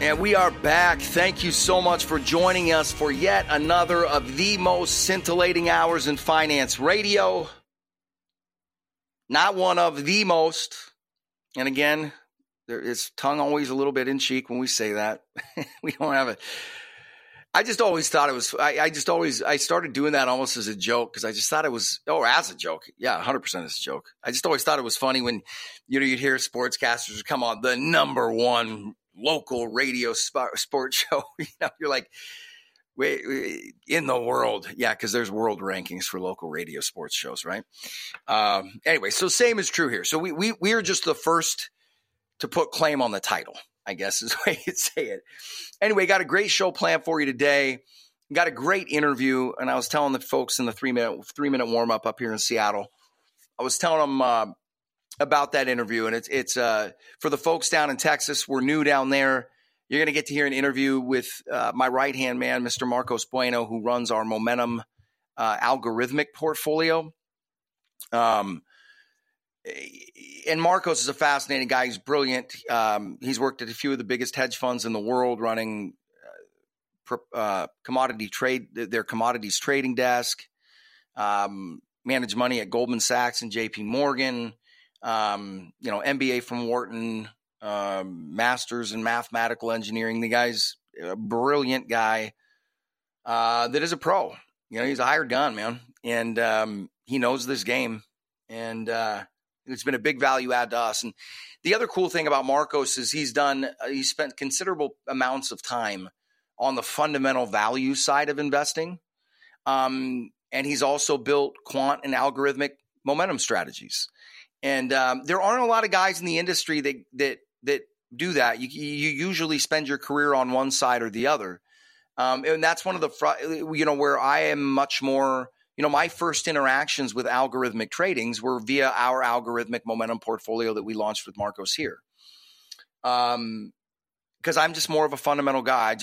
And we are back. Thank you so much for joining us for yet another of the most scintillating hours in finance radio. Not one of the most. And again, there is tongue always a little bit in cheek when we say that. We don't have it. I just always thought it was, I started doing that almost as a joke because I just thought it was, as a joke. Yeah, 100% as a joke. I just always thought it was funny when, you'd hear sportscasters come on, the number one local radio sports show. You're like, wait, in the world. Yeah, because there's world rankings for local radio sports shows, right? Anyway, so same is true here. So we are just the first to put claim on the title, I guess is the way you'd say it. Anyway, got a great show planned for you today. Got a great interview. And I was telling the folks in the three minute warm up here in Seattle, I was telling them about that interview. And it's for the folks down in Texas, we're new down there. You're going to get to hear an interview with my right-hand man, Mr. Marcos Bueno, who runs our Momentum algorithmic portfolio. And Marcos is a fascinating guy. He's brilliant. He's worked at a few of the biggest hedge funds in the world running their commodities trading desk, managed money at Goldman Sachs and J.P. Morgan, MBA from Wharton, master's in mathematical engineering. The guy's a brilliant guy that is a pro. He's a hired gun, man. And he knows this game. And it's been a big value add to us. And the other cool thing about Marcos is he spent considerable amounts of time on the fundamental value side of investing. And he's also built quant and algorithmic momentum strategies. And there aren't a lot of guys in the industry that do that. You usually spend your career on one side or the other. And that's one of the, where I am much more, my first interactions with algorithmic tradings were via our algorithmic momentum portfolio that we launched with Marcos here. Because I'm just more of a fundamental guy.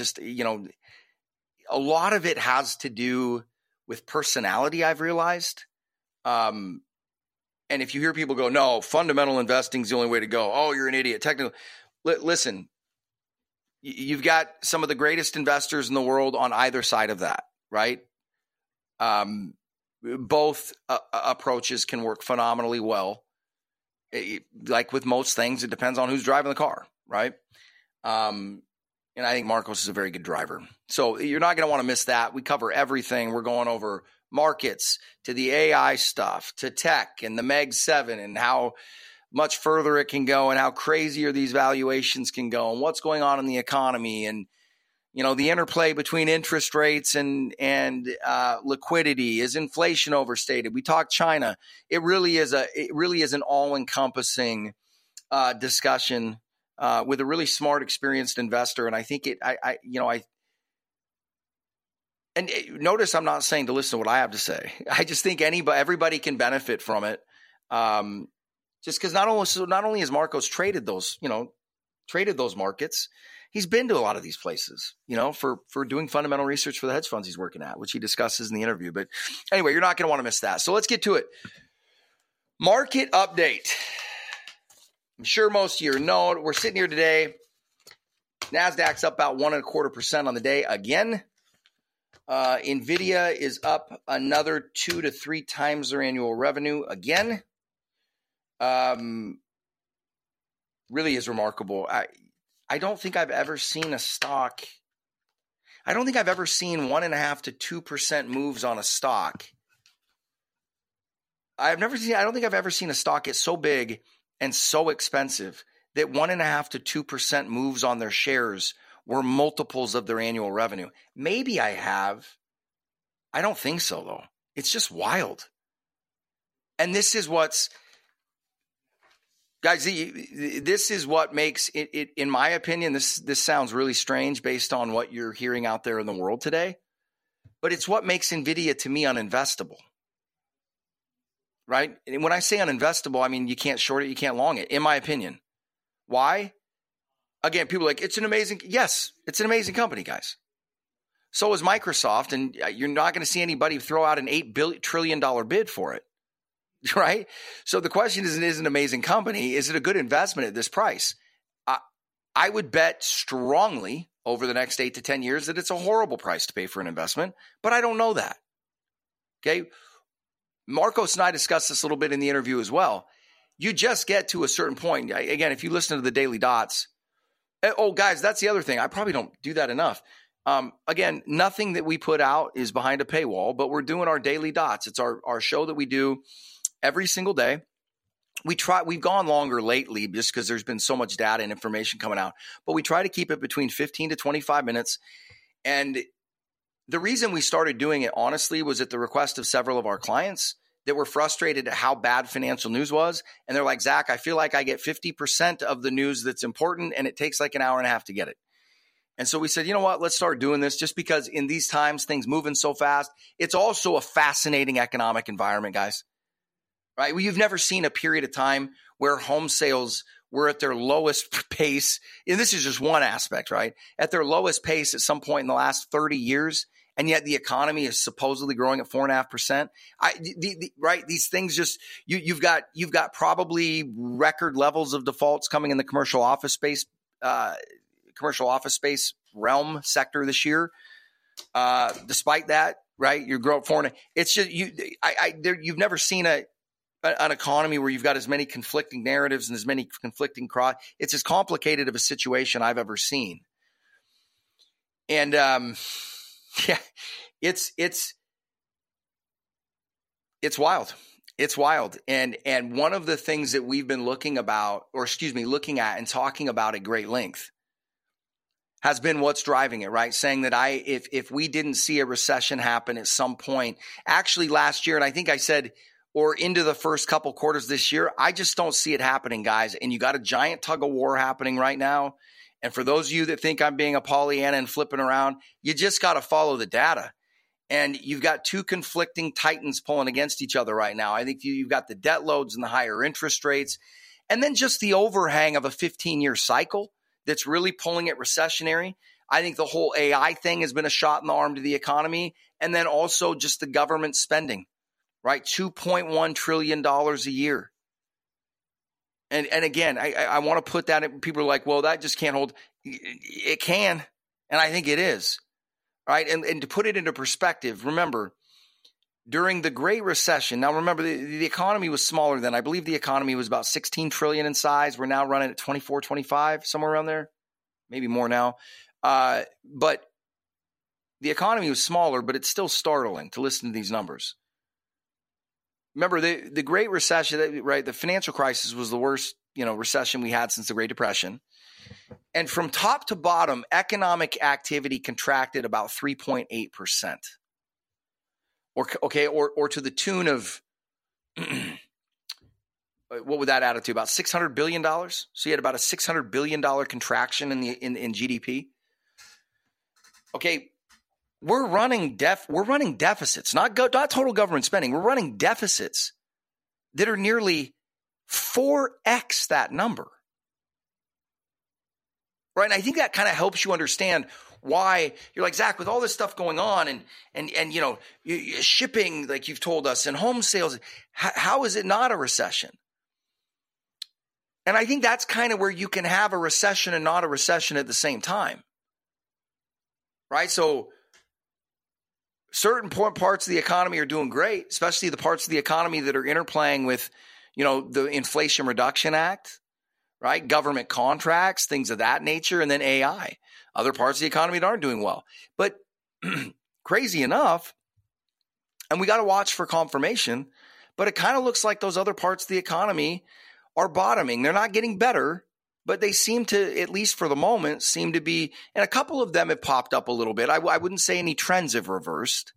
A lot of it has to do with personality, I've realized. And if you hear people go, no, fundamental investing is the only way to go. Oh, you're an idiot. Technical. Listen, you've got some of the greatest investors in the world on either side of that, right? Both approaches can work phenomenally well. Like with most things, it depends on who's driving the car, right? And I think Marcos is a very good driver. So you're not going to want to miss that. We cover everything. We're going over markets to the AI stuff to tech and the Meg 7 and how much further it can go and how crazier these valuations can go and what's going on in the economy and the interplay between interest rates and liquidity. Is inflation overstated? We talk China. It really is an all-encompassing discussion with a really smart, experienced investor. And I think And notice I'm not saying to listen to what I have to say. I just think everybody can benefit from it. Just because not only has Marcos traded those markets, he's been to a lot of these places, for doing fundamental research for the hedge funds he's working at, which he discusses in the interview. But anyway, you're not going to want to miss that. So let's get to it. Market update. I'm sure most of you know we're sitting here today. NASDAQ's up about 1.25% on the day again. Nvidia is up another 2 to 3 times their annual revenue again. Really is remarkable. I don't think I've ever seen a stock. I don't think I've ever seen 1.5 to 2% moves on a stock. I don't think I've ever seen a stock get so big and so expensive that 1.5 to 2% moves on their shares were multiples of their annual revenue. Maybe I have. I don't think so, though. It's just wild. And this is what's Guys, this is what makes it, in my opinion, this sounds really strange based on what you're hearing out there in the world today, but it's what makes Nvidia to me uninvestable, right? And when I say uninvestable, I mean you can't short it, you can't long it, in my opinion. Why? Again, people are like, it's an amazing company, guys. So is Microsoft, and you're not going to see anybody throw out an $8 trillion bid for it. Right? So the question is it an amazing company? Is it a good investment at this price? I would bet strongly over the next 8 to 10 years that it's a horrible price to pay for an investment, but I don't know that. Okay? Marcos and I discussed this a little bit in the interview as well. You just get to a certain point. Again, if you listen to the Daily Dots, oh, guys, that's the other thing. I probably don't do that enough. Again, nothing that we put out is behind a paywall, but we're doing our Daily Dots. It's our show that we do every single day. We've gone longer lately just because there's been so much data and information coming out, but we try to keep it between 15 to 25 minutes. And the reason we started doing it, honestly, was at the request of several of our clients that were frustrated at how bad financial news was. And they're like, Zach, I feel like I get 50% of the news that's important and it takes like an hour and a half to get it. And so we said, you know what, let's start doing this just because in these times, things moving so fast. It's also a fascinating economic environment, guys. Right? Well, you've never seen a period of time where home sales were at their lowest pace. And this is just one aspect, right? At their lowest pace at some point in the last 30 years. And yet the economy is supposedly growing at 4.5%. Right? These things just, you've got probably record levels of defaults coming in the commercial office space realm sector this year. Despite that, right? You're growing at 4.5%. It's just, you've never seen an economy where you've got as many conflicting narratives and as many conflicting it's as complicated of a situation I've ever seen. And it's wild. It's wild. And one of the things that we've been looking at and talking about at great length has been what's driving it, right? Saying that if we didn't see a recession happen at some point, actually last year, and I think I said, or into the first couple quarters this year, I just don't see it happening, guys. And you got a giant tug of war happening right now. And for those of you that think I'm being a Pollyanna and flipping around, you just got to follow the data. And you've got two conflicting titans pulling against each other right now. I think you've got the debt loads and the higher interest rates, and then just the overhang of a 15-year cycle that's really pulling it recessionary. I think the whole AI thing has been a shot in the arm to the economy, and then also just the government spending. Right? $2.1 trillion a year. And again, I want to put that in, people are like, well, that just can't hold. It can. And I think it is. Right? And to put it into perspective, remember, during the Great Recession, now remember the economy was smaller then. I believe the economy was about 16 trillion in size. We're now running at 24, 25, somewhere around there, maybe more now. But the economy was smaller, but it's still startling to listen to these numbers. Remember, the Great Recession, right? The financial crisis was the worst, recession we had since the Great Depression. And from top to bottom, economic activity contracted about 3.8%. Or to the tune of, what would that add up to? About $600 billion. So you had about a $600 billion contraction in GDP. Okay. We're running deficits, not total government spending. We're running deficits that are nearly 4x that number, right? And I think that kind of helps you understand why you're like, Zach, with all this stuff going on and shipping, like you've told us, and home sales, how is it not a recession? And I think that's kind of where you can have a recession and not a recession at the same time, right? So certain parts of the economy are doing great, especially the parts of the economy that are interplaying with, the Inflation Reduction Act, right? Government contracts, things of that nature, and then AI. Other parts of the economy that aren't doing well. But crazy enough, and we got to watch for confirmation, but it kind of looks like those other parts of the economy are bottoming. They're not getting better, but they seem to, at least for the moment, seem to be, and a couple of them have popped up a little bit. I wouldn't say any trends have reversed,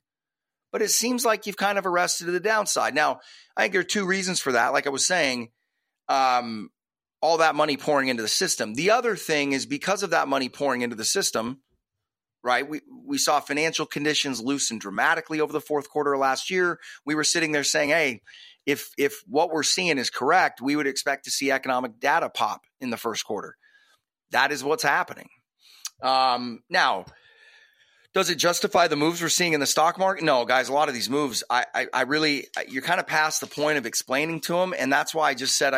but it seems like you've kind of arrested to the downside. Now, I think there are two reasons for that. Like I was saying, all that money pouring into the system. The other thing is because of that money pouring into the system, right? We saw financial conditions loosen dramatically over the fourth quarter of last year. We were sitting there saying, hey, if what we're seeing is correct, we would expect to see economic data pop in the first quarter. That is what's happening. Now, does it justify the moves we're seeing in the stock market? No, guys, a lot of these moves, I really, you're kind of past the point of explaining to them. And that's why I just said,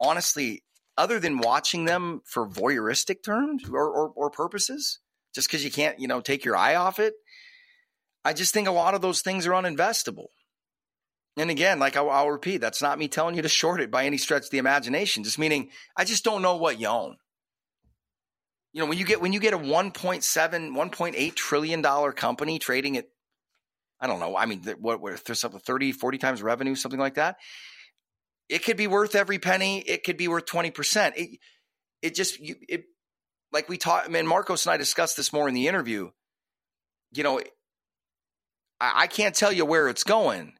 honestly, other than watching them for voyeuristic terms or purposes, just because you can't, take your eye off it, I just think a lot of those things are uninvestable. And again, like I'll repeat, that's not me telling you to short it by any stretch of the imagination, just meaning I just don't know what you own. When you get a $1.7, $1.8 trillion company trading at, I don't know, I mean, what there's something 30, 40 times revenue, something like that. It could be worth every penny. It could be worth 20%. It just, like we talked, man, Marcos and I discussed this more in the interview. I can't tell you where it's going,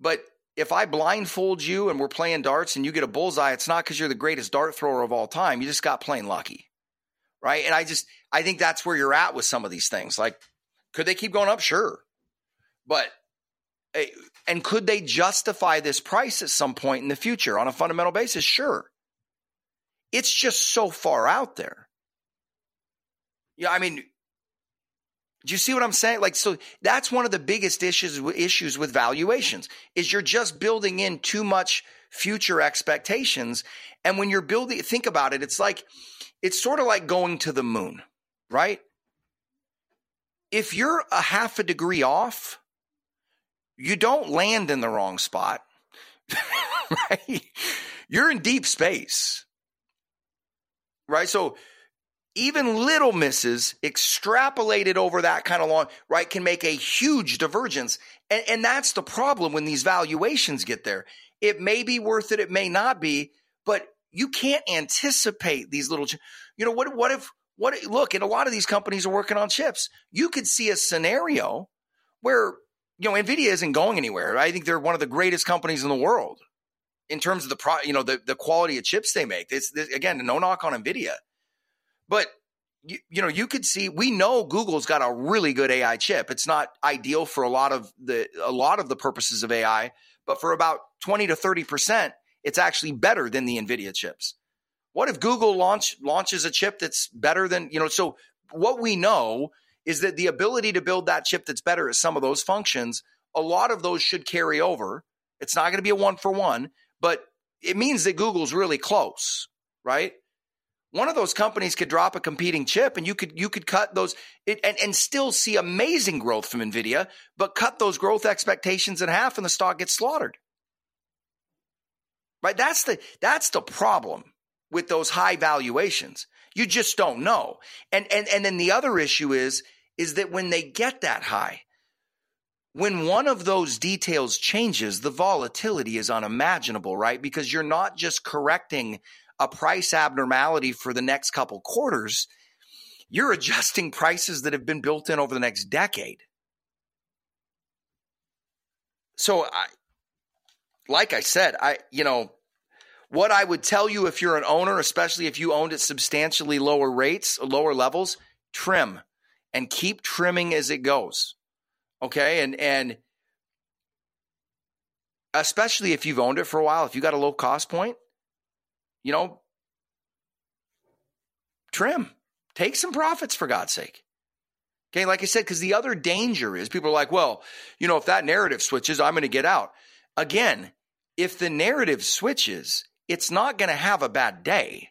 but if I blindfold you and we're playing darts and you get a bullseye, it's not because you're the greatest dart thrower of all time. You just got plain lucky. Right. And I think that's where you're at with some of these things. Like, could they keep going up? Sure. But, and could they justify this price at some point in the future on a fundamental basis? Sure. It's just so far out there. Yeah. I mean, do you see what I'm saying? Like, so that's one of the biggest issues with valuations is you're just building in too much future expectations. And when you're building, think about it. It's sort of like going to the moon, right? If you're a half a degree off, you don't land in the wrong spot, right? You're in deep space, right? So even little misses extrapolated over that kind of long, right, can make a huge divergence. And that's the problem when these valuations get there. It may be worth it. It may not be, but you can't anticipate these little, what if, look, and a lot of these companies are working on chips. You could see a scenario where, Nvidia isn't going anywhere. I think they're one of the greatest companies in the world in terms of the quality of chips they make. It's again, no knock on Nvidia, but you could see, we know Google's got a really good AI chip. It's not ideal for a lot of the purposes of AI, but for about 20 to 30%, it's actually better than the Nvidia chips. What if Google launches a chip that's better than, so what we know is that the ability to build that chip that's better at some of those functions, a lot of those should carry over. It's not going to be a 1-for-1, but it means that Google's really close, right? One of those companies could drop a competing chip and you could cut those and still see amazing growth from Nvidia, but cut those growth expectations in half and the stock gets slaughtered. Right? That's the problem with those high valuations. You just don't know. And then the other issue is that when they get that high, when one of those details changes, the volatility is unimaginable, right? Because you're not just correcting a price abnormality for the next couple quarters, you're adjusting prices that have been built in over the next decade. So like I said, what I would tell you if you're an owner, especially if you owned at substantially lower rates, lower levels, trim and keep trimming as it goes. Okay. And especially if you've owned it for a while, if you got a low cost point, trim, take some profits for God's sake. Okay. Like I said, because the other danger is people are like, well, if that narrative switches, I'm going to get out. Again, if the narrative switches, it's not going to have a bad day.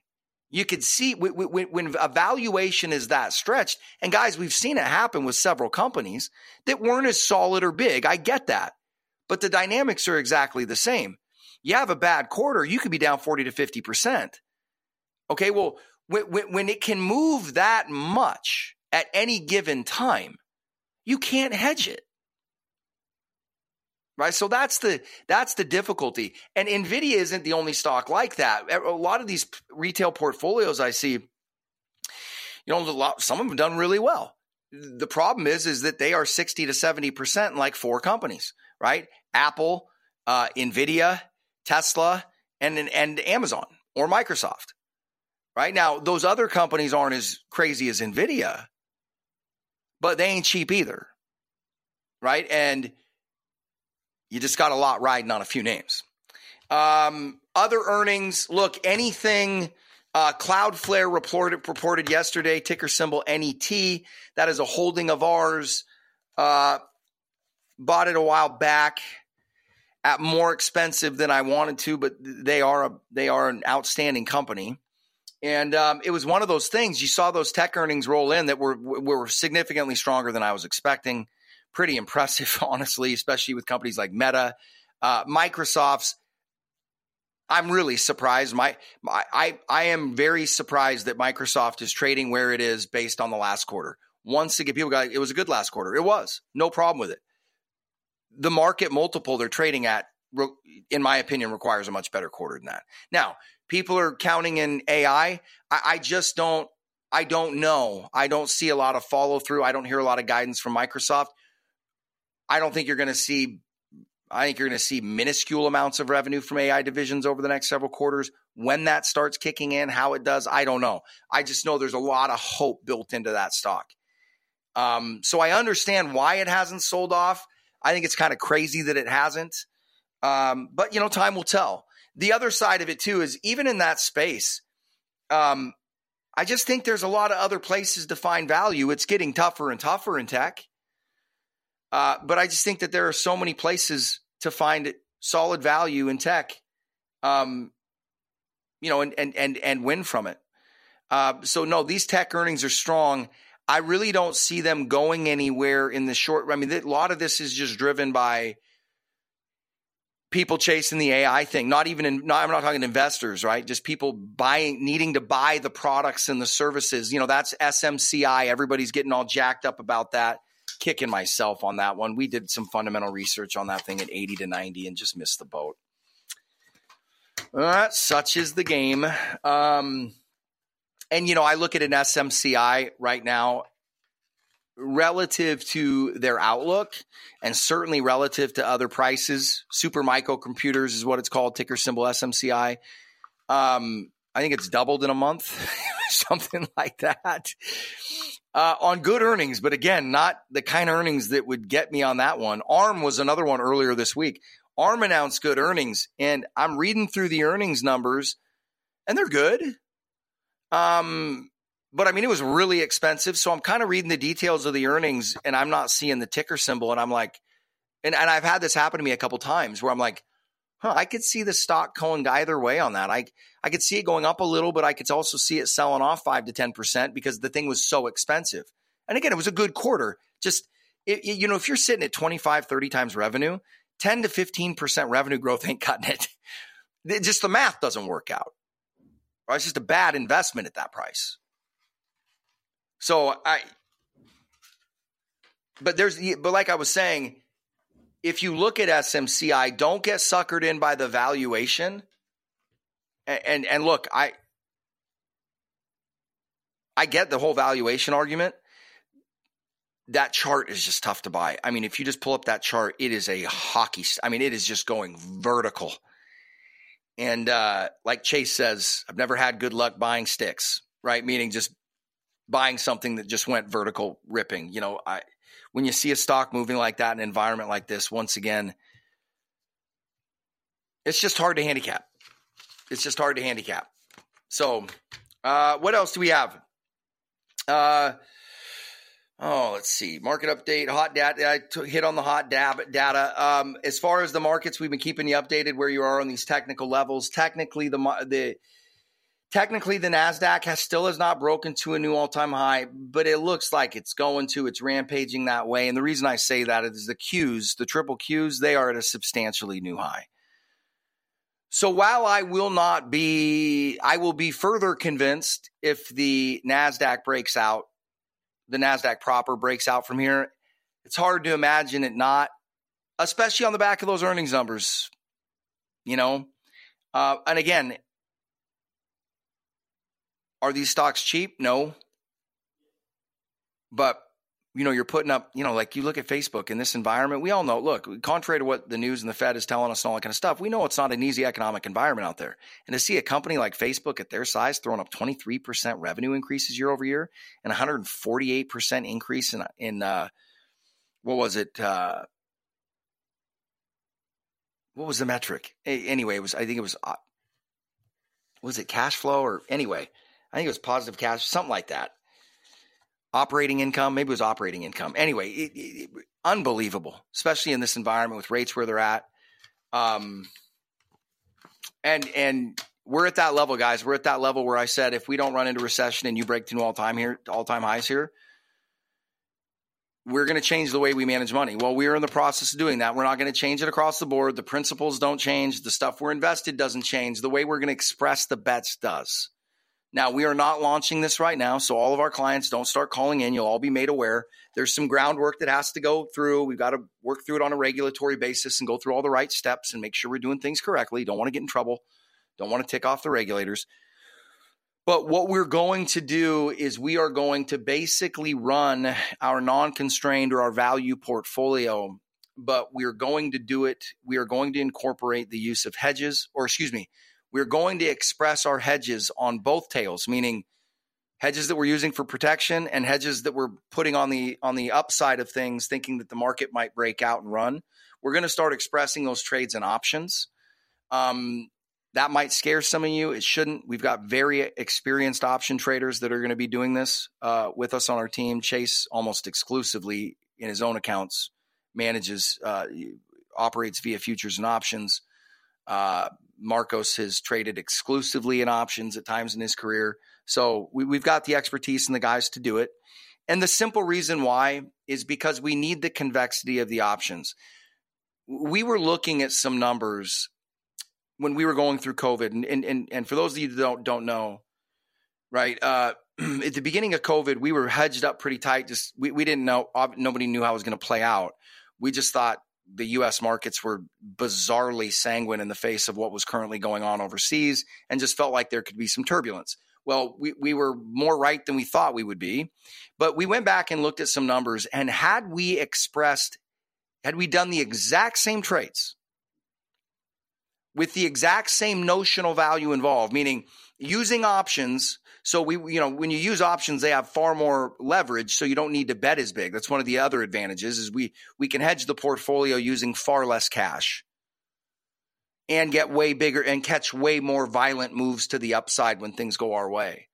You could see when a valuation is that stretched, and guys, we've seen it happen with several companies that weren't as solid or big. I get that. But the dynamics are exactly the same. You have a bad quarter, you could be down 40 to 50%. Okay, well, when it can move that much at any given time, you can't hedge it. Right. So that's the difficulty. And Nvidia isn't the only stock like that. A lot of these retail portfolios I see, some of them done really well. The problem is that they are 60 to 70% in like four companies, right? Apple, Nvidia, Tesla, and Amazon or Microsoft. Right now, those other companies aren't as crazy as Nvidia, but they ain't cheap either. Right? And you just got a lot riding on a few names. Other earnings, look, anything Cloudflare reported yesterday, ticker symbol NET. That is a holding of ours. Bought it a while back at more expensive than I wanted to, but they are an outstanding company. And it was one of those things. You saw those tech earnings roll in that were significantly stronger than I was expecting. Pretty impressive, honestly, especially with companies like Meta, Microsoft's. I'm really surprised. I am very surprised that Microsoft is trading where it is based on the last quarter. Once again, people got, it was a good last quarter. It was. No problem with it. The market multiple they're trading at, in my opinion, requires a much better quarter than that. Now, people are counting in AI. I just don't, I don't know. I don't see a lot of follow through. I don't hear a lot of guidance from Microsoft. I don't think you're going to see, I think you're going to see minuscule amounts of revenue from AI divisions over the next several quarters. When that starts kicking in, how it does, I don't know. I just know there's a lot of hope built into that stock. So I understand why it hasn't sold off. I think it's kind of crazy that it hasn't. But, you know, time will tell. The other side of it, too, is even in that space, I just think there's a lot of other places to find value. It's getting tougher and tougher in tech. But I just think that there are so many places to find solid value in tech, you know, and win from it. So no, these tech earnings are strong. I really don't see them going anywhere in the short. I mean, a lot of this is just driven by people chasing the AI thing. I'm not talking investors, right? Just people needing to buy the products and the services. You know, that's SMCI. Everybody's getting all jacked up about that. Kicking myself on that one. We did some fundamental research on that thing at 80 to 90 and just missed the boat. Such is the game. And, you know, I look at an SMCI right now relative to their outlook and certainly relative to other prices. Supermicro Computers is what it's called, ticker symbol SMCI. I think it's doubled in a month, something like that. On good earnings, but again, not the kind of earnings that would get me on that one. ARM was another one earlier this week. ARM announced good earnings, and I'm reading through the earnings numbers, and they're good. But, I mean, it was really expensive, so I'm kind of reading the details of the earnings, and I'm not seeing the ticker symbol, and I'm like – and I've had this happen to me a couple times where I'm like, I could see the stock going either way on that. I could see it going up a little, but I could also see it selling off 5 to 10% because the thing was so expensive. And again, it was a good quarter. Just, you know, if you're sitting at 25, 30 times revenue, 10 to 15% revenue growth ain't cutting it. Just the math doesn't work out. Or it's just a bad investment at that price. But like I was saying, if you look at SMCI, don't get suckered in by the valuation. And look, I get the whole valuation argument. That chart is just tough to buy. I mean, if you just pull up that chart, it is a hockey – I mean, it is just going vertical. And like Chase says, I've never had good luck buying sticks, right? Meaning just buying something that just went vertical ripping. You know, when you see a stock moving like that in an environment like this, once again, it's just hard to handicap. It's just hard to handicap. So what else do we have? Let's see. Market update, hot data. I hit on the hot data. As far as the markets, we've been keeping you updated where you are on these technical levels. Technically, the NASDAQ still has not broken to a new all-time high, but it looks like it's going to. It's rampaging that way. And the reason I say that is the Qs, the triple Qs, they are at a substantially new high. So while I will be further convinced if the NASDAQ breaks out, the NASDAQ proper breaks out from here. It's hard to imagine it not, especially on the back of those earnings numbers, you know. And again, are these stocks cheap? No. But you know, you're putting up, you know, like you look at Facebook in this environment, we all know, look, contrary to what the news and the Fed is telling us and all that kind of stuff, we know it's not an easy economic environment out there. And to see a company like Facebook at their size throwing up 23% revenue increases year over year and 148% increase what was the metric? Anyway, was it cash flow or anyway, I think it was positive cash, something like that. Operating income, maybe it was operating income. Anyway, unbelievable, especially in this environment with rates where they're at. And we're at that level, guys. We're at that level where I said, if we don't run into recession and you break through all-time highs here, we're going to change the way we manage money. Well, we are in the process of doing that. We're not going to change it across the board. The principles don't change. The stuff we're invested doesn't change. The way we're going to express the bets does. Now, we are not launching this right now, so all of our clients don't start calling in. You'll all be made aware. There's some groundwork that has to go through. We've got to work through it on a regulatory basis and go through all the right steps and make sure we're doing things correctly. Don't want to get in trouble. Don't want to tick off the regulators. But what we're going to do is we are going to basically run our non-constrained or our value portfolio, but we're going to do it. We are going to incorporate the use of hedges, or excuse me, we're going to express our hedges on both tails, meaning hedges that we're using for protection and hedges that we're putting on the upside of things, thinking that the market might break out and run. We're going to start expressing those trades and options. That might scare some of you. It shouldn't. We've got very experienced option traders that are going to be doing this with us on our team. Chase almost exclusively in his own accounts manages, operates via futures and options. Marcos has traded exclusively in options at times in his career. So we've got the expertise and the guys to do it. And the simple reason why is because we need the convexity of the options. We were looking at some numbers when we were going through COVID. And for those of you that don't know, right, at the beginning of COVID, we were hedged up pretty tight. Just we didn't know. Nobody knew how it was going to play out. We just thought the U.S. markets were bizarrely sanguine in the face of what was currently going on overseas and just felt like there could be some turbulence. Well, we were more right than we thought we would be, but we went back and looked at some numbers, and had we done the exact same trades with the exact same notional value involved, meaning using options. So when you use options, they have far more leverage, so you don't need to bet as big. That's one of the other advantages is we can hedge the portfolio using far less cash and get way bigger and catch way more violent moves to the upside when things go our way.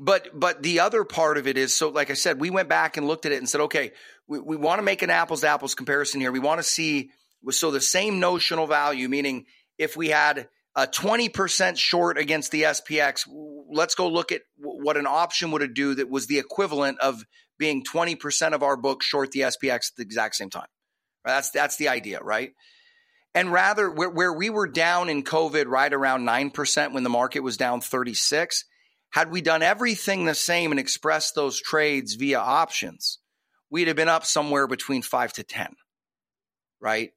But the other part of it is, so like I said, we went back and looked at it and said, okay, we want to make an apples-to-apples comparison here. We want to see, so the same notional value, meaning if we had a 20% short against the SPX, let's go look at what an option would do that was the equivalent of being 20% of our book short the SPX at the exact same time. That's the idea, right? And rather, where we were down in COVID right around 9% when the market was down 36%, had we done everything the same and expressed those trades via options, we'd have been up somewhere between 5 to 10, right?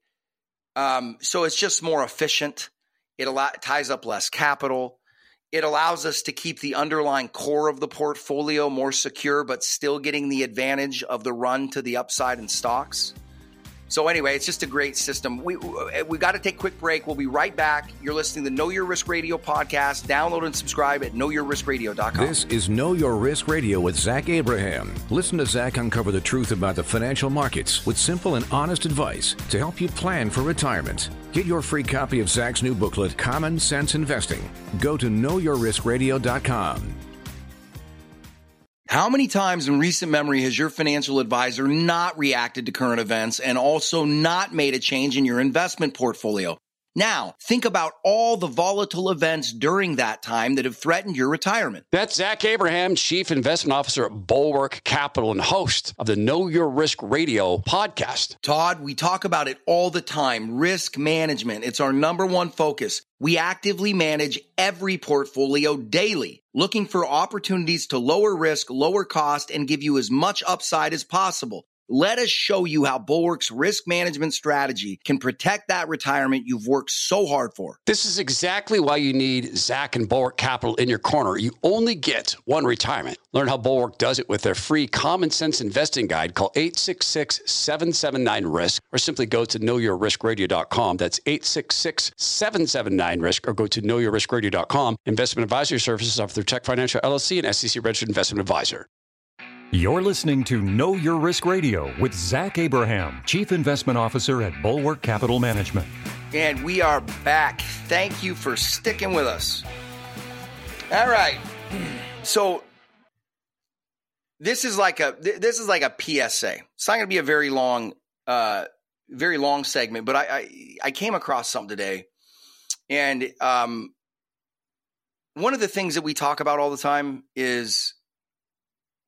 So it's just more efficient. It ties up less capital. It allows us to keep the underlying core of the portfolio more secure, but still getting the advantage of the run to the upside in stocks. So anyway, it's just a great system. We got to take a quick break. We'll be right back. You're listening to Know Your Risk Radio podcast. Download and subscribe at knowyourriskradio.com. This is Know Your Risk Radio with Zach Abraham. Listen to Zach uncover the truth about the financial markets with simple and honest advice to help you plan for retirement. Get your free copy of Zach's new booklet, Common Sense Investing. Go to knowyourriskradio.com. How many times in recent memory has your financial advisor not reacted to current events and also not made a change in your investment portfolio? Now, think about all the volatile events during that time that have threatened your retirement. That's Zach Abraham, Chief Investment Officer at Bulwark Capital and host of the Know Your Risk Radio podcast. Todd, we talk about it all the time. Risk management. It's our number one focus. We actively manage every portfolio daily, looking for opportunities to lower risk, lower cost, and give you as much upside as possible. Let us show you how Bulwark's risk management strategy can protect that retirement you've worked so hard for. This is exactly why you need Zach and Bulwark Capital in your corner. You only get one retirement. Learn how Bulwark does it with their free common sense investing guide. Call 866-779-RISK or simply go to knowyourriskradio.com. That's 866-779-RISK or go to knowyourriskradio.com. Investment advisory services offered through Tech Financial LLC and SEC registered investment advisor. You're listening to Know Your Risk Radio with Zach Abraham, Chief Investment Officer at Bulwark Capital Management. And we are back. Thank you for sticking with us. All right. So this is like a PSA. It's not going to be a very long segment, but I came across something today, and one of the things that we talk about all the time is.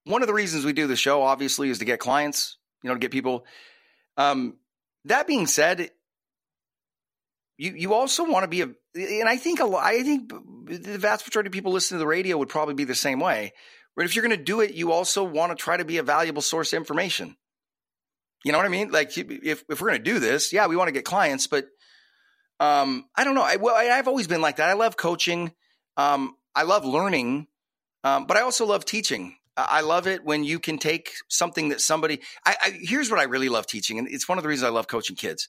One of the reasons we do the show, obviously, is to get clients, to get people. That being said, you also want to be and I think the vast majority of people listening to the radio would probably be the same way. But if you're going to do it, you also want to try to be a valuable source of information. You know what I mean? Like if we're going to do this, yeah, we want to get clients, but I don't know. I've always been like that. I love coaching. I love learning, but I also love teaching. I love it when you can take something that somebody – here's what I really love teaching, and it's one of the reasons I love coaching kids.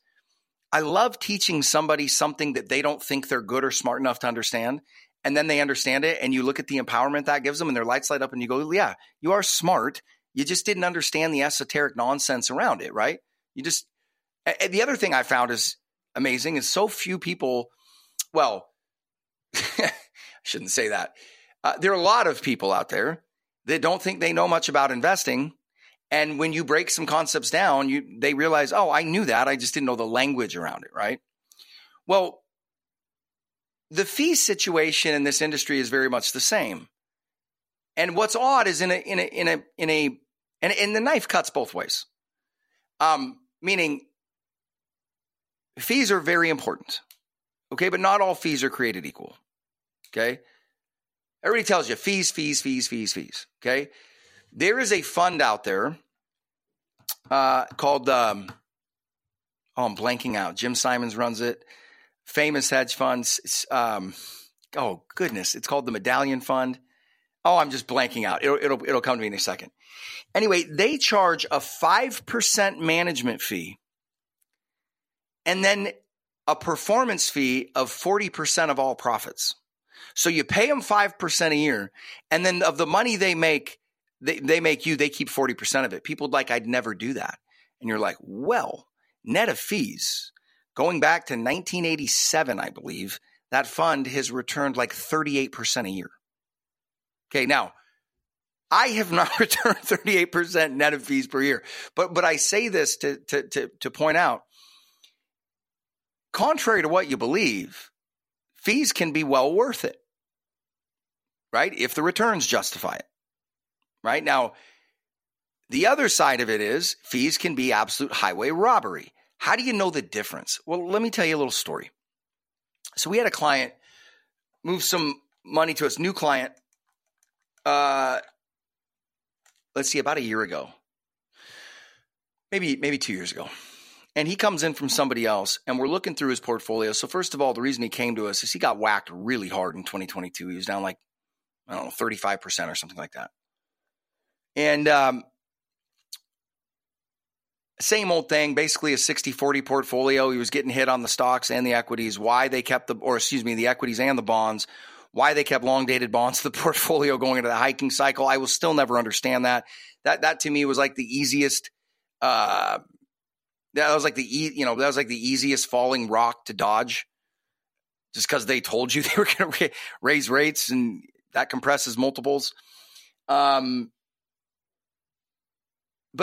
I love teaching somebody something that they don't think they're good or smart enough to understand, and then they understand it, and you look at the empowerment that gives them, and their lights light up, and you go, yeah, you are smart. You just didn't understand the esoteric nonsense around it, right? You just – the other thing I found is amazing is so few people – well, I shouldn't say that. There are a lot of people out there. They don't think they know much about investing. And when you break some concepts down, they realize, oh, I knew that. I just didn't know the language around it, right? Well, the fee situation in this industry is very much the same. And what's odd is and the knife cuts both ways. Meaning fees are very important. Okay. But not all fees are created equal. Okay. Everybody tells you fees. Okay. There is a fund out there called, I'm blanking out. Jim Simons runs it. Famous hedge funds. Oh, goodness. It's called the Medallion Fund. Oh, I'm just blanking out. It'll come to me in a second. Anyway, they charge a 5% management fee and then a performance fee of 40% of all profits. So you pay them 5% a year, and then of the money they make, they keep 40% of it. People like, I'd never do that. And you're like, well, net of fees, going back to 1987, I believe, that fund has returned like 38% a year. Okay, now, I have not returned 38% net of fees per year. But I say this to point out, contrary to what you believe, fees can be well worth it, right? If the returns justify it, right? Now, the other side of it is fees can be absolute highway robbery. How do you know the difference? Well, let me tell you a little story. So we had a client move some money to us, new client, about a year ago, maybe 2 years ago. And he comes in from somebody else, and we're looking through his portfolio. So first of all, the reason he came to us is he got whacked really hard in 2022. He was down 35% or something like that. And same old thing, basically a 60-40 portfolio. He was getting hit on the stocks and the equities. Why they kept the equities and the bonds. Why they kept long-dated bonds, the portfolio going into the hiking cycle. I will still never understand that. That to me was like the easiest that was like the easiest falling rock to dodge, just because they told you they were going to raise rates, and that compresses multiples. But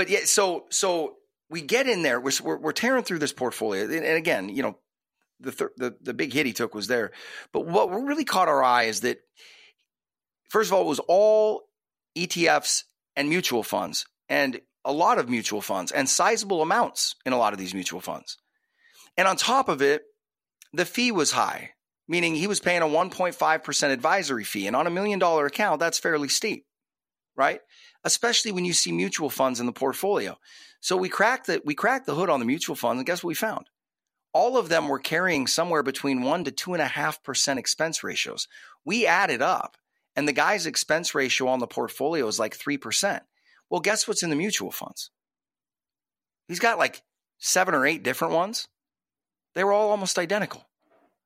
yeah, so we get in there. We're tearing through this portfolio, and again, the big hit he took was there. But what really caught our eye is that, first of all, it was all ETFs and mutual funds, and a lot of mutual funds and sizable amounts in a lot of these mutual funds. And on top of it, the fee was high, meaning he was paying a 1.5% advisory fee. And on a $1 million account, that's fairly steep, right? especially when you see mutual funds in the portfolio. So we cracked the hood on the mutual funds, and guess what we found? All of them were carrying somewhere between 1 to 2.5% expense ratios. We added up, and the guy's expense ratio on the portfolio is like 3%. Well, guess what's in the mutual funds? He's got like 7 or 8 different ones. They were all almost identical.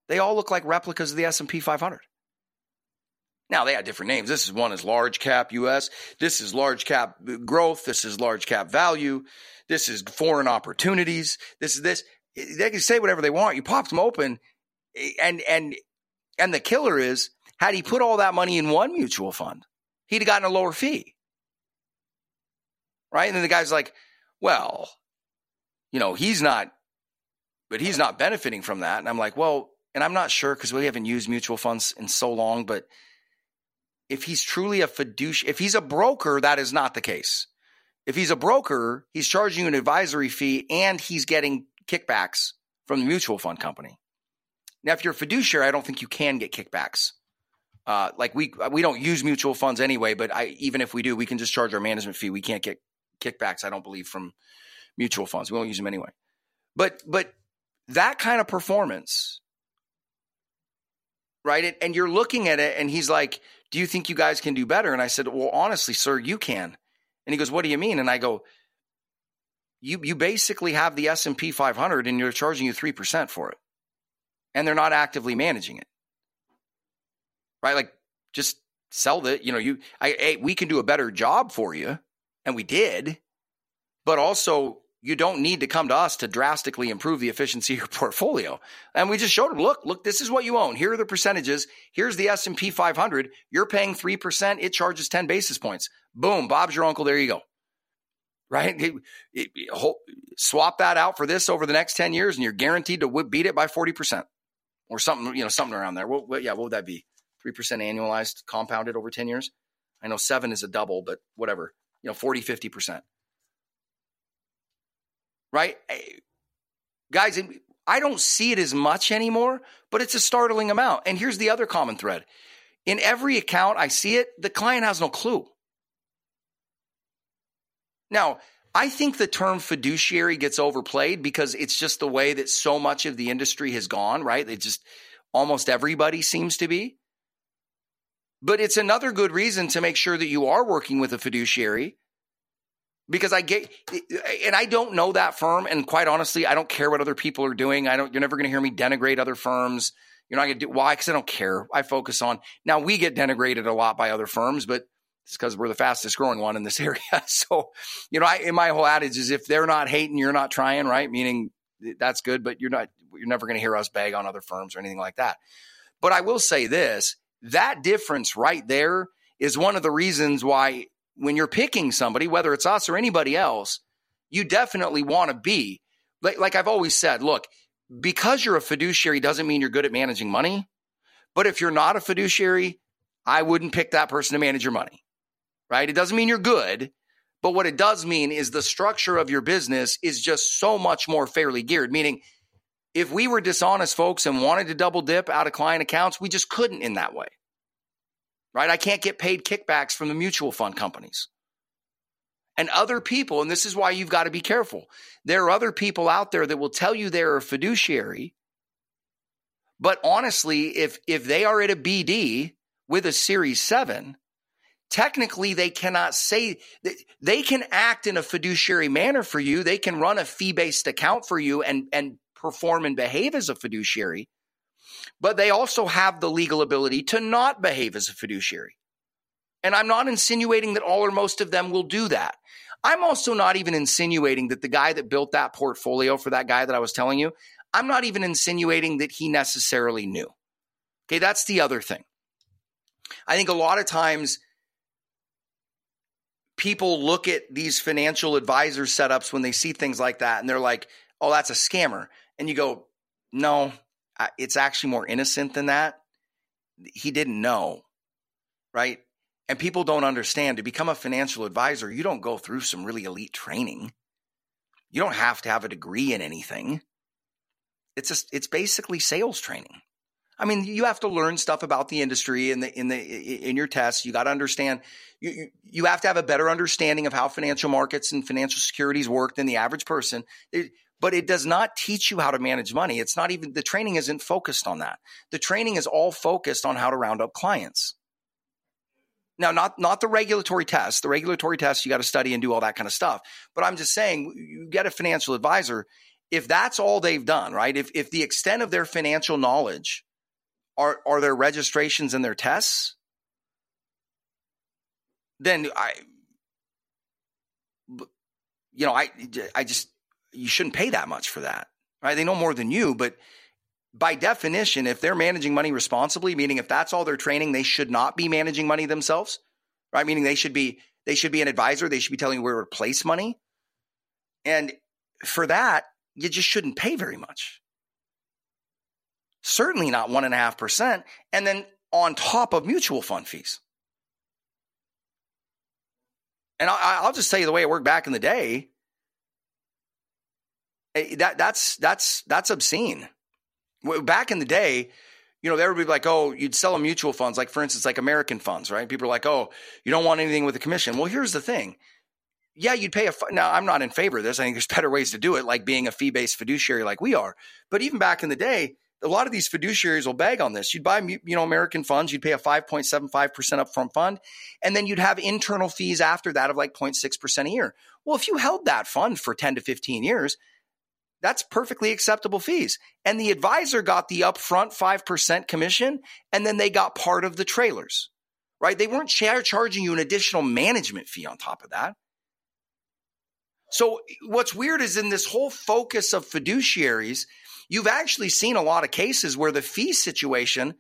They all look like replicas of the S&P 500. Now, they had different names. This one is large cap U.S. This is large cap growth. This is large cap value. This is foreign opportunities. This is this. They can say whatever they want. You popped them open. And the killer is, had he put all that money in one mutual fund, he'd have gotten a lower fee. Right? And then the guy's like, well, you know, he's not benefiting from that. And I'm like, well, and I'm not sure because we haven't used mutual funds in so long, but if he's truly a fiduciary, if he's a broker, that is not the case. If he's a broker, he's charging you an advisory fee and he's getting kickbacks from the mutual fund company. Now, if you're a fiduciary, I don't think you can get kickbacks. Like we don't use mutual funds anyway, but even if we do, we can just charge our management fee. We can't get kickbacks, I don't believe, from mutual funds. We don't use them anyway. But that kind of performance, right? And you're looking at it and he's like, do you think you guys can do better? And I said, well, honestly, sir, you can. And he goes, what do you mean? And I go, you basically have the S&P 500 and you're charging you 3% for it. And they're not actively managing it. Right? Like, just sell it. You know, we can do a better job for you. And we did. But also, you don't need to come to us to drastically improve the efficiency of your portfolio. And we just showed them, look, this is what you own. Here are the percentages. Here's the S&P 500. You're paying 3%. It charges 10 basis points. Boom. Bob's your uncle. There you go. Right? Swap that out for this over the next 10 years, and you're guaranteed to beat it by 40% or something, you know, something around there. What would that be? 3% annualized compounded over 10 years. I know 7 is a double, but whatever, you know, 40, 50%. Right? Guys, I don't see it as much anymore, but it's a startling amount. And here's the other common thread. In every account I see it, the client has no clue. Now, I think the term fiduciary gets overplayed because it's just the way that so much of the industry has gone, right? It just almost everybody seems to be. But it's another good reason to make sure that you are working with a fiduciary. Because I don't know that firm, and quite honestly, I don't care what other people are doing. You're never going to hear me denigrate other firms. You're not going to do, why? Because I don't care. I focus on, now we get denigrated a lot by other firms, but it's because we're the fastest growing one in this area. So, you know, my whole adage is if they're not hating, you're not trying, right? Meaning that's good, but you're never going to hear us bag on other firms or anything like that. But I will say this, that difference right there is one of the reasons why when you're picking somebody, whether it's us or anybody else, you definitely want to be, like I've always said, look, because you're a fiduciary doesn't mean you're good at managing money. But if you're not a fiduciary, I wouldn't pick that person to manage your money, right? It doesn't mean you're good, but what it does mean is the structure of your business is just so much more fairly geared. Meaning if we were dishonest folks and wanted to double dip out of client accounts, we just couldn't in that way. Right? I can't get paid kickbacks from the mutual fund companies. And other people, and this is why you've got to be careful. There are other people out there that will tell you they're a fiduciary. But honestly, if they are at a BD with a Series 7, technically they cannot say, they can act in a fiduciary manner for you. They can run a fee-based account for you and perform and behave as a fiduciary. But they also have the legal ability to not behave as a fiduciary. And I'm not insinuating that all or most of them will do that. I'm also not even insinuating that the guy that built that portfolio for that guy that I was telling you, I'm not even insinuating that he necessarily knew. Okay, that's the other thing. I think a lot of times people look at these financial advisor setups when they see things like that, and they're like, oh, that's a scammer. And you go, no. It's actually more innocent than that. He didn't know, right? And people don't understand. To become a financial advisor, you don't go through some really elite training. You don't have to have a degree in anything. It's basically sales training. I mean, you have to learn stuff about the industry in your tests. You got to understand. You have to have a better understanding of how financial markets and financial securities work than the average person. But it does not teach you how to manage money. It's not even, the training isn't focused on that. The training is all focused on how to round up clients. Now, not the regulatory tests. The regulatory tests, you got to study and do all that kind of stuff. But I'm just saying, you get a financial advisor, if that's all they've done, right? If the extent of their financial knowledge are their registrations and their tests, then you shouldn't pay that much for that, right? They know more than you, but by definition, if they're managing money responsibly, meaning if that's all their training, they should not be managing money themselves, right? Meaning they should be an advisor. They should be telling you where to place money. And for that, you just shouldn't pay very much. Certainly not 1.5%. And then on top of mutual fund fees. And I'll just tell you the way it worked back in the day. That's obscene. Back in the day, you know, there would be like, oh, you'd sell them mutual funds. Like, for instance, like American funds, right? People are like, oh, you don't want anything with a commission. Well, here's the thing. Yeah, you'd pay now, I'm not in favor of this. I think there's better ways to do it, like being a fee-based fiduciary like we are. But even back in the day, a lot of these fiduciaries will beg on this. You'd buy, American funds. You'd pay a 5.75% upfront fund, and then you'd have internal fees after that of like 0.6% a year. Well, if you held that fund for 10 to 15 years, that's perfectly acceptable fees. And the advisor got the upfront 5% commission, and then they got part of the trailers, right? They weren't charging you an additional management fee on top of that. So what's weird is in this whole focus of fiduciaries, you've actually seen a lot of cases where the fee situation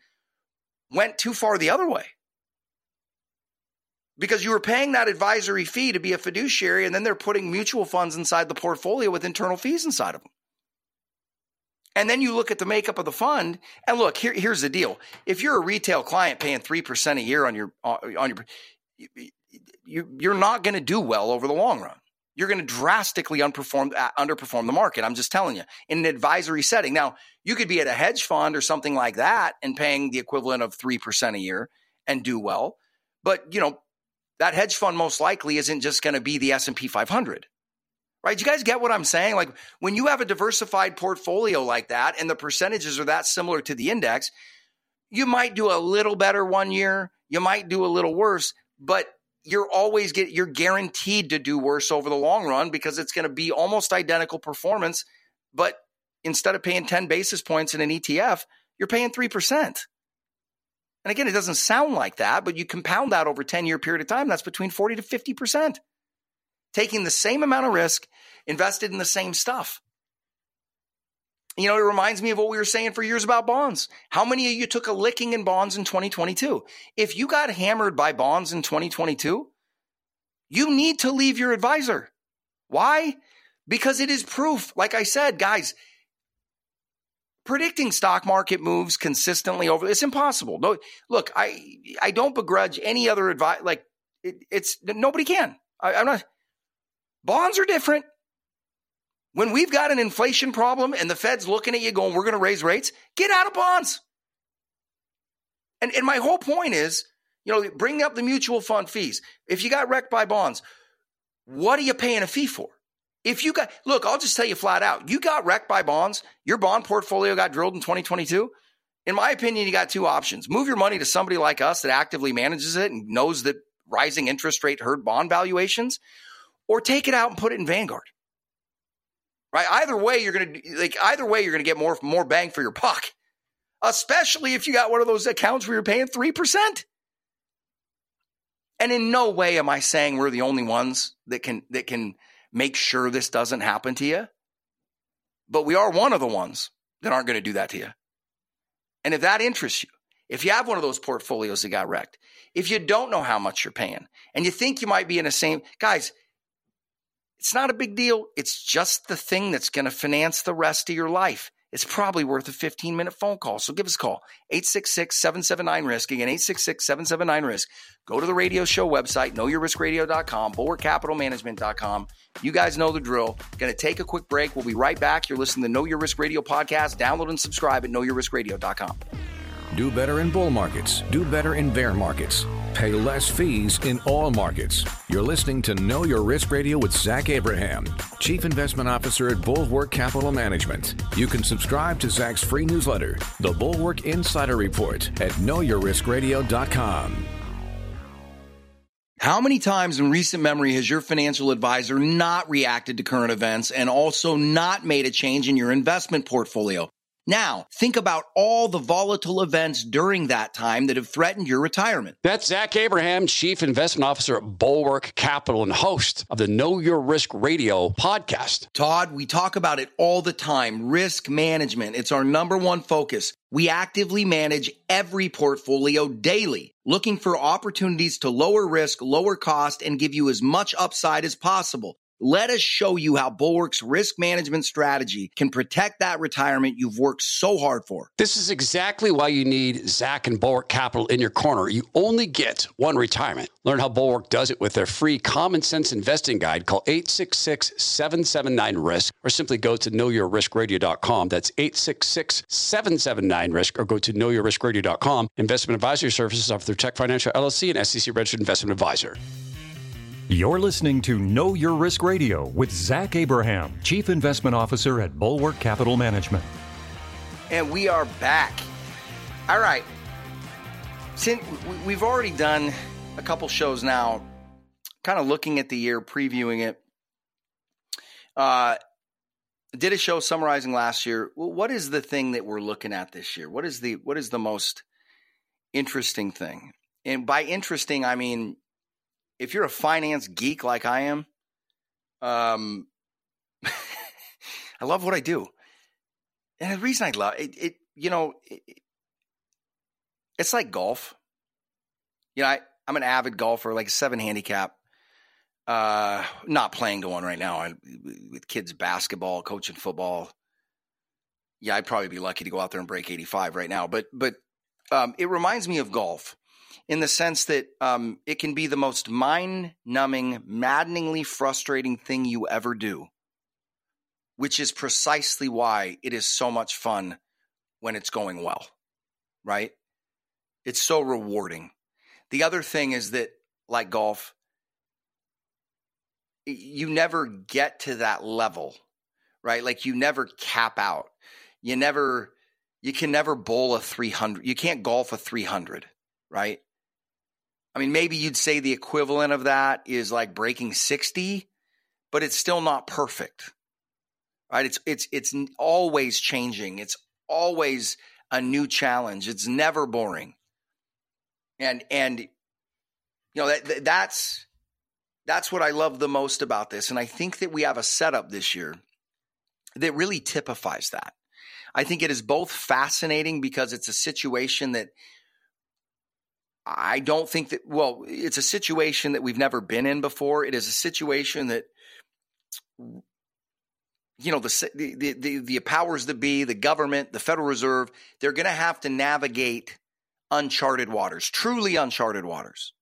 went too far the other way. Because you were paying that advisory fee to be a fiduciary, and then they're putting mutual funds inside the portfolio with internal fees inside of them. And then you look at the makeup of the fund, and look, here's the deal. If you're a retail client paying 3% a year you're not going to do well over the long run. You're going to drastically underperform the market. I'm just telling you, in an advisory setting. Now, you could be at a hedge fund or something like that and paying the equivalent of 3% a year and do well. But, that hedge fund most likely isn't just going to be the S&P 500, right? You guys get what I'm saying? Like, when you have a diversified portfolio like that and the percentages are that similar to the index, you might do a little better one year, you might do a little worse, but you're guaranteed to do worse over the long run because it's going to be almost identical performance, but instead of paying 10 basis points in an ETF, you're paying 3%. And again, it doesn't sound like that, but you compound that over a 10-year period of time, that's between 40 to 50%. Taking the same amount of risk, invested in the same stuff. It reminds me of what we were saying for years about bonds. How many of you took a licking in bonds in 2022? If you got hammered by bonds in 2022, you need to leave your advisor. Why? Because it is proof. Like I said, guys, predicting stock market moves consistently it's impossible. No, look, I don't begrudge any other advice. Like nobody can. I'm not. Bonds are different. When we've got an inflation problem and the Fed's looking at you going, we're going to raise rates, get out of bonds. And my whole point is, bring up the mutual fund fees. If you got wrecked by bonds, what are you paying a fee for? I'll just tell you flat out, you got wrecked by bonds, your bond portfolio got drilled in 2022. In my opinion, you got two options. Move your money to somebody like us that actively manages it and knows that rising interest rate hurt bond valuations, or take it out and put it in Vanguard. Right? Either way, you're going to get more bang for your buck, especially if you got one of those accounts where you're paying 3%. And in no way am I saying we're the only ones that can make sure this doesn't happen to you. But we are one of the ones that aren't going to do that to you. And if that interests you, if you have one of those portfolios that got wrecked, if you don't know how much you're paying and you think you might be in the same, guys, it's not a big deal. It's just the thing that's going to finance the rest of your life. It's probably worth a 15-minute phone call. So give us a call, 866-779-RISK. Again, 866-779-RISK. Go to the radio show website, knowyourriskradio.com, bulwarkcapitalmanagement.com. You guys know the drill. Going to take a quick break. We'll be right back. You're listening to Know Your Risk Radio podcast. Download and subscribe at knowyourriskradio.com. Do better in bull markets. Do better in bear markets. Pay less fees in all markets. You're listening to Know Your Risk Radio with Zach Abraham, Chief Investment Officer at Bulwark Capital Management. You can subscribe to Zach's free newsletter, The Bulwark Insider Report, at knowyourriskradio.com. How many times in recent memory has your financial advisor not reacted to current events and also not made a change in your investment portfolio? Now, think about all the volatile events during that time that have threatened your retirement. That's Zach Abraham, Chief Investment Officer at Bulwark Capital and host of the Know Your Risk Radio podcast. Todd, we talk about it all the time. Risk management. It's our number one focus. We actively manage every portfolio daily, looking for opportunities to lower risk, lower cost, and give you as much upside as possible. Let us show you how Bulwark's risk management strategy can protect that retirement you've worked so hard for. This is exactly why you need Zach and Bulwark Capital in your corner. You only get one retirement. Learn how Bulwark does it with their free common sense investing guide. Call 866-779-RISK or simply go to knowyourriskradio.com. That's 866-779-RISK or go to knowyourriskradio.com. Investment advisory services offered through Tech Financial LLC and SEC registered investment advisor. You're listening to Know Your Risk Radio with Zach Abraham, Chief Investment Officer at Bulwark Capital Management. And we are back. All right. Since we've already done a couple shows now, kind of looking at the year, previewing it. Did a show summarizing last year. What is the thing that we're looking at this year? What is the most interesting thing? And by interesting, I mean, if you're a finance geek like I am, I love what I do. And the reason I love it, it's like golf. You know, I'm an avid golfer, like a 7 handicap, not playing going right now. With kids basketball, coaching football. Yeah, I'd probably be lucky to go out there and break 85 right now. But it reminds me of golf. In the sense that it can be the most mind-numbing, maddeningly frustrating thing you ever do, which is precisely why it is so much fun when it's going well, right? It's so rewarding. The other thing is that, like golf, you never get to that level, right? Like you never cap out. You can never bowl a 300. You can't golf a 300, right? I mean, maybe you'd say the equivalent of that is like breaking 60, but it's still not perfect, right? It's always changing. It's always a new challenge. It's never boring. And you know, that's what I love the most about this. And I think that we have a setup this year that really typifies that. I think it is both fascinating because it's a situation that I don't think that, well, it's a situation that we've never been in before. It is a situation that, you know, the powers that be, the government, the Federal Reserve, they're going to have to navigate uncharted waters, truly uncharted waters,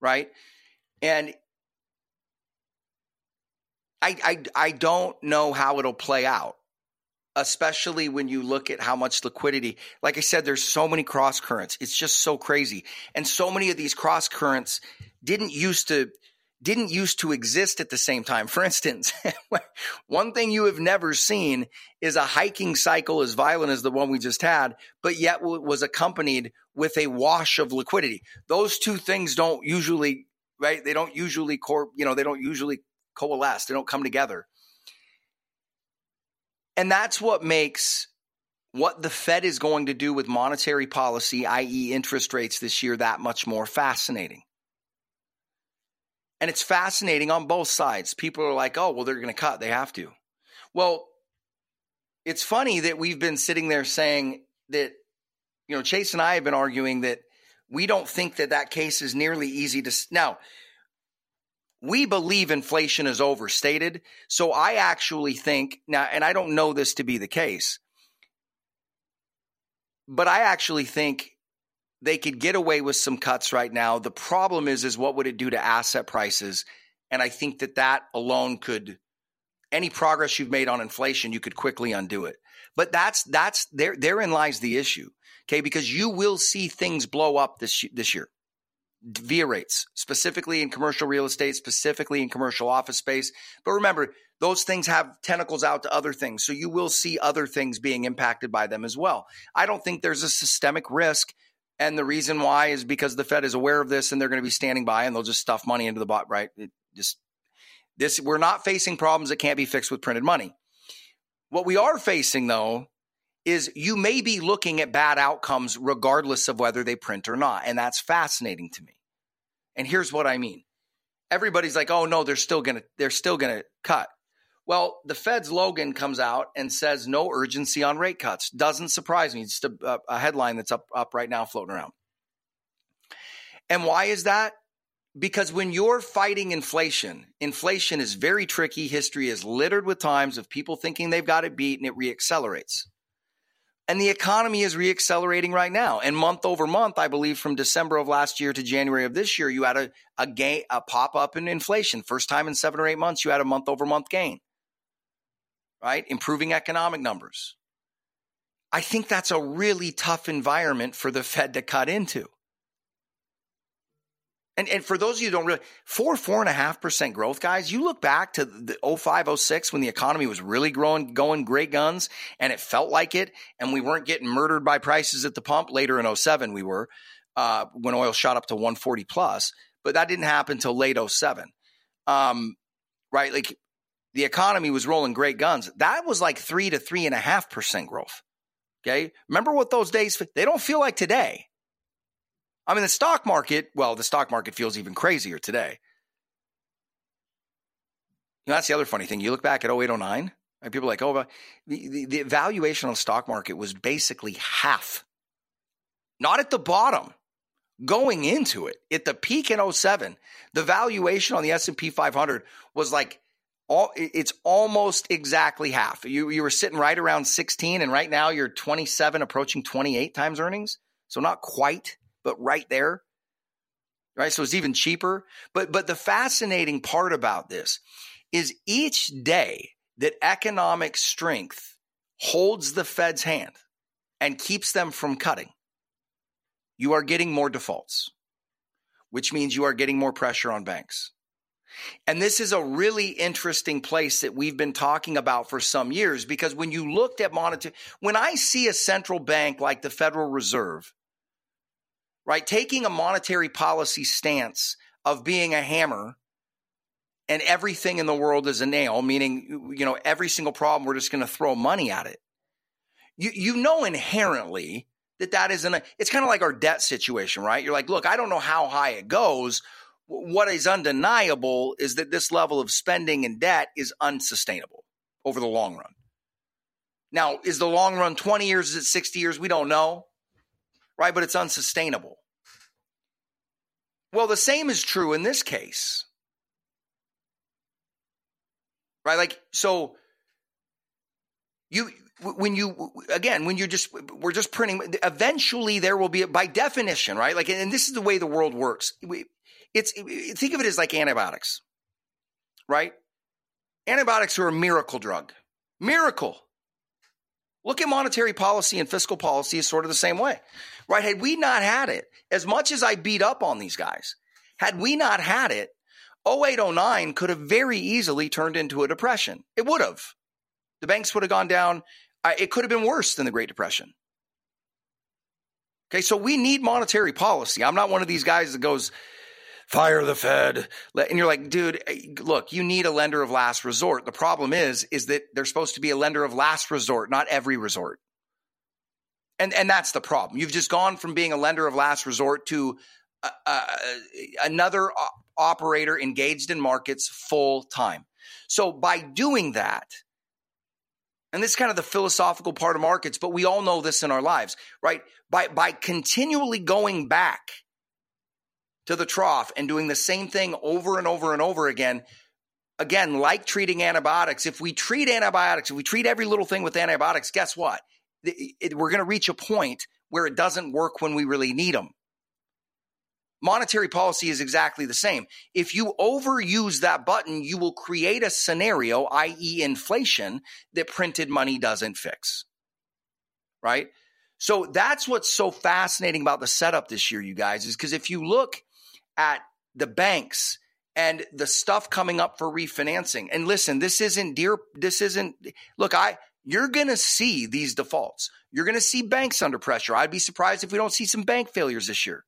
right? And I don't know how it'll play out, especially when you look at how much liquidity. Like I said, there's so many cross currents. It's just so crazy. And so many of these cross currents didn't used to exist at the same time. For instance, one thing you have never seen is a hiking cycle as violent as the one we just had, but yet was accompanied with a wash of liquidity. Those two things don't usually, right? They don't usually they don't usually coalesce. They don't come together. And that's what makes what the Fed is going to do with monetary policy, i.e. interest rates this year, that much more fascinating. And it's fascinating on both sides. People are like, oh, well, they're going to cut. They have to. Well, it's funny that we've been sitting there saying that, you know, Chase and I have been arguing that we don't think that case is nearly easy to – now, we believe inflation is overstated, so I actually think now, and I don't know this to be the case, but I actually think they could get away with some cuts right now. The problem is what would it do to asset prices? And I think that alone could, any progress you've made on inflation, you could quickly undo it. But therein lies the issue. Okay, because you will see things blow up this year via rates, specifically in commercial real estate, specifically in commercial office space. But remember, those things have tentacles out to other things. So you will see other things being impacted by them as well. I don't think there's a systemic risk. And the reason why is because the Fed is aware of this and they're going to be standing by and they'll just stuff money into the bot, right? We're not facing problems that can't be fixed with printed money. What we are facing, though, is you may be looking at bad outcomes regardless of whether they print or not. And that's fascinating to me. And here's what I mean. Everybody's like, oh, no, they're still going to cut. Well, the Fed's Logan comes out and says no urgency on rate cuts. Doesn't surprise me. It's a headline that's up right now floating around. And why is that? Because when you're fighting inflation, inflation is very tricky. History is littered with times of people thinking they've got it beat and it reaccelerates. And the economy is reaccelerating right now. And month over month, I believe from December of last year to January of this year, you had a pop up in inflation. First time in 7 or 8 months, you had a month over month gain. Right? Improving economic numbers. I think that's a really tough environment for the Fed to cut into. And for those of you who don't really, 4.5% growth, guys, you look back to the 05, 06 when the economy was really going great guns and it felt like it. And we weren't getting murdered by prices at the pump. Later in 07, we were when oil shot up to 140 plus, but that didn't happen until late 07. Right? Like the economy was rolling great guns. That was like 3 to 3.5% growth. Okay. Remember what those days, they don't feel like today. I mean, the stock market feels even crazier today. You know, that's the other funny thing. You look back at 08, 09, and people are like, oh, the valuation on the stock market was basically half. Not at the bottom, going into it. At the peak in 07, the valuation on the S&P 500 was like, it's almost exactly half. You were sitting right around 16, and right now you're 27, approaching 28 times earnings. So not quite. But right there, right? So it's even cheaper. But the fascinating part about this is each day that economic strength holds the Fed's hand and keeps them from cutting, you are getting more defaults, which means you are getting more pressure on banks. And this is a really interesting place that we've been talking about for some years, because when you looked at monetary, when I see a central bank like the Federal Reserve, right, taking a monetary policy stance of being a hammer and everything in the world is a nail, meaning, you know, every single problem, we're just going to throw money at it. You know inherently that isn't – it's kind of like our debt situation, right? You're like, look, I don't know how high it goes. What is undeniable is that this level of spending and debt is unsustainable over the long run. Now, is the long run 20 years? Is it 60 years? We don't know. Right, but it's unsustainable. Well, the same is true in this case. Right? Like, so we're just printing, eventually there will be, by definition, right? Like, and this is the way the world works. Think of it as like antibiotics, right? Antibiotics are a miracle drug. Miracle. Look at monetary policy and fiscal policy is sort of the same way, right? Had we not had it, as much as I beat up on these guys, had we not had it, 08, 09 could have very easily turned into a depression. It would have. The banks would have gone down. It could have been worse than the Great Depression. Okay, so we need monetary policy. I'm not one of these guys that goes, fire the Fed. And you're like, dude, look, you need a lender of last resort. The problem is that they're supposed to be a lender of last resort, not every resort. And that's the problem. You've just gone from being a lender of last resort to another operator engaged in markets full time. So by doing that, and this is kind of the philosophical part of markets, but we all know this in our lives, right? By continually going back to the trough and doing the same thing over and over and over again. Again, like treating antibiotics, if we treat every little thing with antibiotics, guess what? We're going to reach a point where it doesn't work when we really need them. Monetary policy is exactly the same. If you overuse that button, you will create a scenario, i.e. inflation, that printed money doesn't fix, right? So that's what's so fascinating about the setup this year, you guys, is because if you look at the banks and the stuff coming up for refinancing, and listen, you're going to see these defaults. You're going to see banks under pressure. I'd be surprised if we don't see some bank failures this year.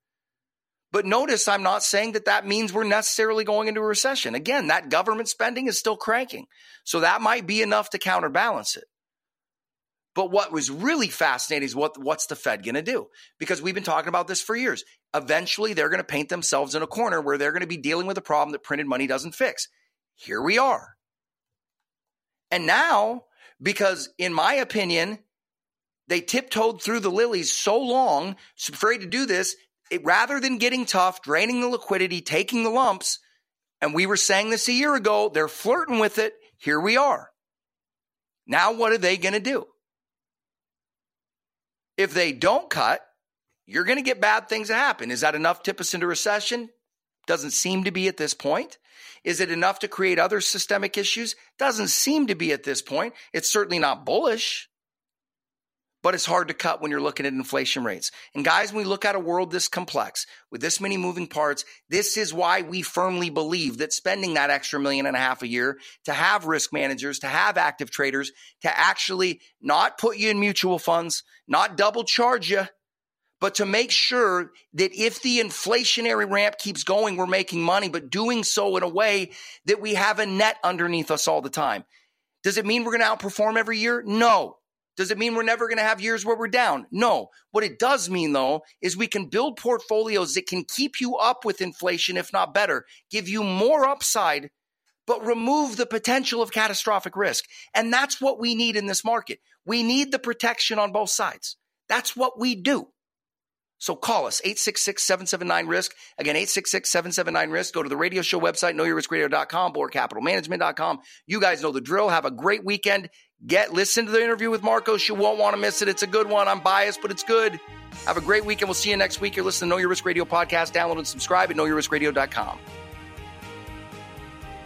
But notice I'm not saying that that means we're necessarily going into a recession. Again, that government spending is still cranking. So that might be enough to counterbalance it. But what was really fascinating is what's the Fed going to do? Because we've been talking about this for years. Eventually, they're going to paint themselves in a corner where they're going to be dealing with a problem that printed money doesn't fix. Here we are. And now, because in my opinion, they tiptoed through the lilies so long, afraid to do this, rather than getting tough, draining the liquidity, taking the lumps, and we were saying this a year ago, they're flirting with it. Here we are. Now what are they going to do? If they don't cut, you're going to get bad things to happen. Is that enough to tip us into recession? Doesn't seem to be at this point. Is it enough to create other systemic issues? Doesn't seem to be at this point. It's certainly not bullish, but it's hard to cut when you're looking at inflation rates. And guys, when we look at a world this complex with this many moving parts, this is why we firmly believe that spending that extra $1.5 million a year to have risk managers, to have active traders, to actually not put you in mutual funds, not double charge you, but to make sure that if the inflationary ramp keeps going, we're making money, but doing so in a way that we have a net underneath us all the time. Does it mean we're going to outperform every year? No. Does it mean we're never going to have years where we're down? No. What it does mean, though, is we can build portfolios that can keep you up with inflation, if not better, give you more upside, but remove the potential of catastrophic risk. And that's what we need in this market. We need the protection on both sides. That's what we do. So call us, 866-779-RISK. Again, 866-779-RISK. Go to the radio show website, knowyourriskradio.com, bulwarkcapitalmanagement.com. You guys know the drill. Have a great weekend. Listen to the interview with Marcos. You won't want to miss it. It's a good one. I'm biased, but it's good. Have a great weekend. We'll see you next week. You're listening to Know Your Risk Radio podcast. Download and subscribe at knowyourriskradio.com.